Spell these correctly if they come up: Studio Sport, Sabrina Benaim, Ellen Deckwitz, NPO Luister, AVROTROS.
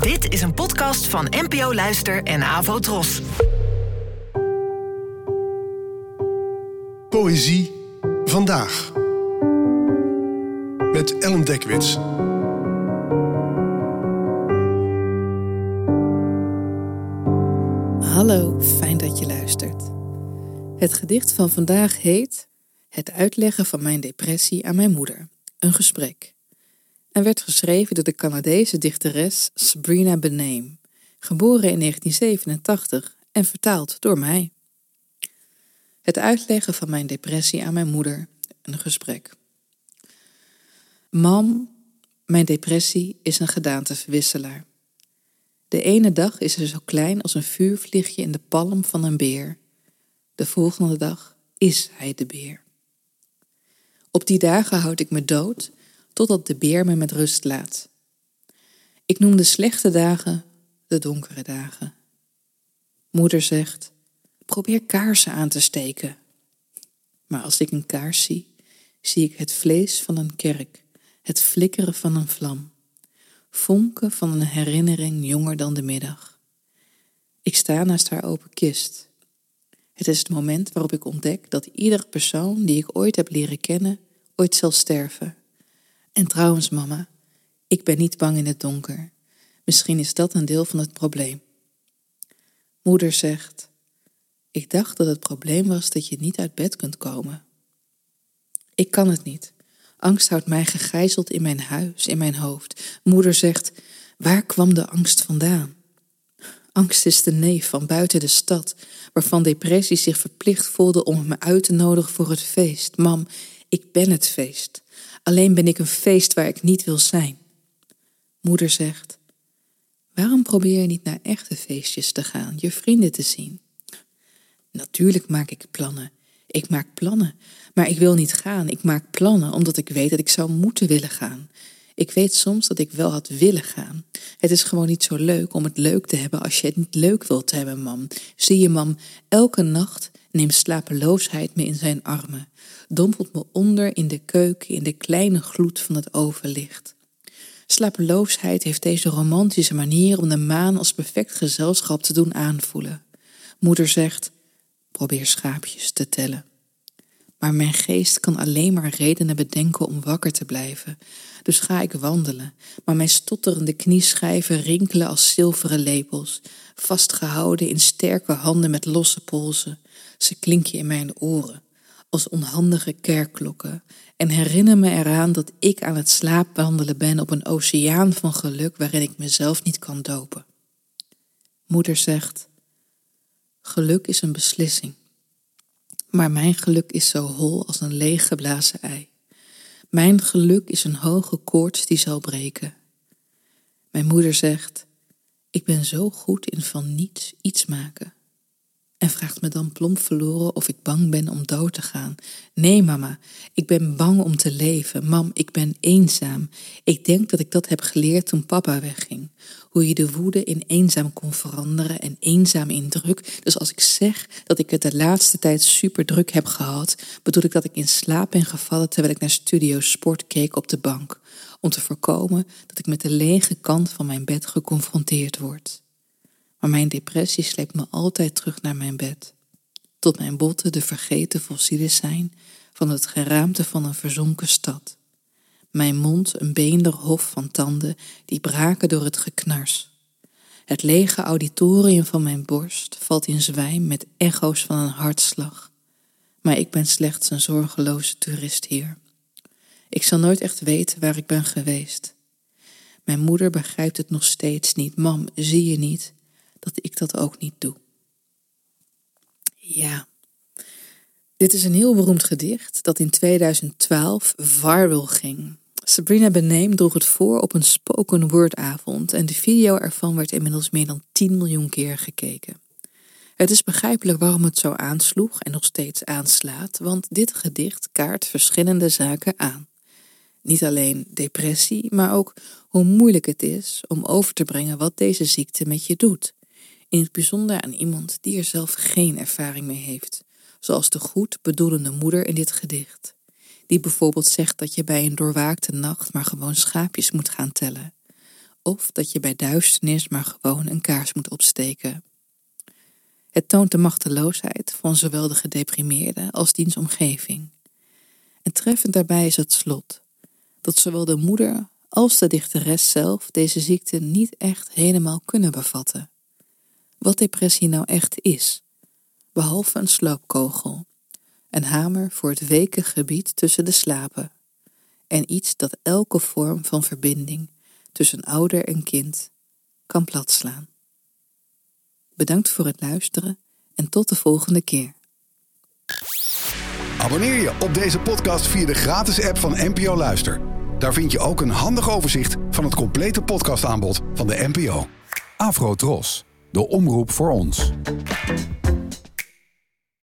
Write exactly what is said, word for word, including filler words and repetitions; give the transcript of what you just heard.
Dit is een podcast van N P O Luister en AVROTROS. Poëzie vandaag. Met Ellen Deckwitz. Hallo, fijn dat je luistert. Het gedicht van vandaag heet... Het uitleggen van mijn depressie aan mijn moeder. Een gesprek. En werd geschreven door de Canadese dichteres Sabrina Benaim, geboren in negentien zevenentachtig en vertaald door mij. Het uitleggen van mijn depressie aan mijn moeder. Een gesprek. Mam, mijn depressie is een gedaanteverwisselaar. De ene dag is ze zo klein als een vuurvliegje in de palm van een beer. De volgende dag is hij de beer. Op die dagen houd ik me dood, totdat de beer me met rust laat. Ik noem de slechte dagen de donkere dagen. Moeder zegt, probeer kaarsen aan te steken. Maar als ik een kaars zie, zie ik het vlees van een kerk, het flikkeren van een vlam. Vonken van een herinnering jonger dan de middag. Ik sta naast haar open kist. Het is het moment waarop ik ontdek dat iedere persoon die ik ooit heb leren kennen, ooit zal sterven. En trouwens, mama, ik ben niet bang in het donker. Misschien is dat een deel van het probleem. Moeder zegt, ik dacht dat het probleem was dat je niet uit bed kunt komen. Ik kan het niet. Angst houdt mij gegijzeld in mijn huis, in mijn hoofd. Moeder zegt, waar kwam de angst vandaan? Angst is de neef van buiten de stad, waarvan depressie zich verplicht voelde om me uit te nodigen voor het feest. Mam, ik ben het feest. Alleen ben ik een feest waar ik niet wil zijn. Moeder zegt, waarom probeer je niet naar echte feestjes te gaan, je vrienden te zien? Natuurlijk maak ik plannen. Ik maak plannen, maar ik wil niet gaan. Ik maak plannen omdat ik weet dat ik zou moeten willen gaan. Ik weet soms dat ik wel had willen gaan. Het is gewoon niet zo leuk om het leuk te hebben als je het niet leuk wilt hebben, mam. Zie je, mam, elke nacht neemt slapeloosheid me in zijn armen. Dompelt me onder in de keuken in de kleine gloed van het ovenlicht. Slapeloosheid heeft deze romantische manier om de maan als perfect gezelschap te doen aanvoelen. Moeder zegt, probeer schaapjes te tellen. Maar mijn geest kan alleen maar redenen bedenken om wakker te blijven. Dus ga ik wandelen, maar mijn stotterende knieschijven rinkelen als zilveren lepels. Vastgehouden in sterke handen met losse polsen. Ze klinken in mijn oren, als onhandige kerkklokken. En herinner me eraan dat ik aan het slaapwandelen ben op een oceaan van geluk waarin ik mezelf niet kan dopen. Moeder zegt, geluk is een beslissing. Maar mijn geluk is zo hol als een leeggeblazen ei. Mijn geluk is een hoge koorts die zal breken. Mijn moeder zegt, ik ben zo goed in van niets iets maken. En vraagt me dan plomp verloren of ik bang ben om dood te gaan. Nee, mama, ik ben bang om te leven. Mam, ik ben eenzaam. Ik denk dat ik dat heb geleerd toen papa wegging. Hoe je de woede in eenzaam kon veranderen en eenzaam in druk. Dus als ik zeg dat ik het de laatste tijd super druk heb gehad, bedoel ik dat ik in slaap ben gevallen terwijl ik naar Studio Sport keek op de bank. Om te voorkomen dat ik met de lege kant van mijn bed geconfronteerd word. Maar mijn depressie sleept me altijd terug naar mijn bed. Tot mijn botten de vergeten fossielen zijn van het geraamte van een verzonken stad. Mijn mond een beender hof van tanden die braken door het geknars. Het lege auditorium van mijn borst valt in zwijm met echo's van een hartslag. Maar ik ben slechts een zorgeloze toerist hier. Ik zal nooit echt weten waar ik ben geweest. Mijn moeder begrijpt het nog steeds niet. Mam, zie je niet dat ik dat ook niet doe? Ja, dit is een heel beroemd gedicht dat in tweeduizend twaalf viral ging. Sabrina Benaim droeg het voor op een spoken word avond en de video ervan werd inmiddels meer dan tien miljoen keer gekeken. Het is begrijpelijk waarom het zo aansloeg en nog steeds aanslaat, want dit gedicht kaart verschillende zaken aan. Niet alleen depressie, maar ook hoe moeilijk het is om over te brengen wat deze ziekte met je doet. In het bijzonder aan iemand die er zelf geen ervaring mee heeft. Zoals de goed bedoelende moeder in dit gedicht. Die bijvoorbeeld zegt dat je bij een doorwaakte nacht maar gewoon schaapjes moet gaan tellen. of dat je bij duisternis maar gewoon een kaars moet opsteken. Het toont de machteloosheid van zowel de gedeprimeerde als diens omgeving. En treffend daarbij is het slot, dat zowel de moeder als de dichteres zelf deze ziekte niet echt helemaal kunnen bevatten. Wat depressie nou echt is, behalve een sloopkogel, een hamer voor het weke gebied tussen de slapen en iets dat elke vorm van verbinding tussen ouder en kind kan platslaan. Bedankt voor het luisteren en tot de volgende keer. Abonneer je op deze podcast via de gratis app van N P O Luister. Daar vind je ook een handig overzicht van het complete podcastaanbod van de N P O. AVROTROS, de omroep voor ons.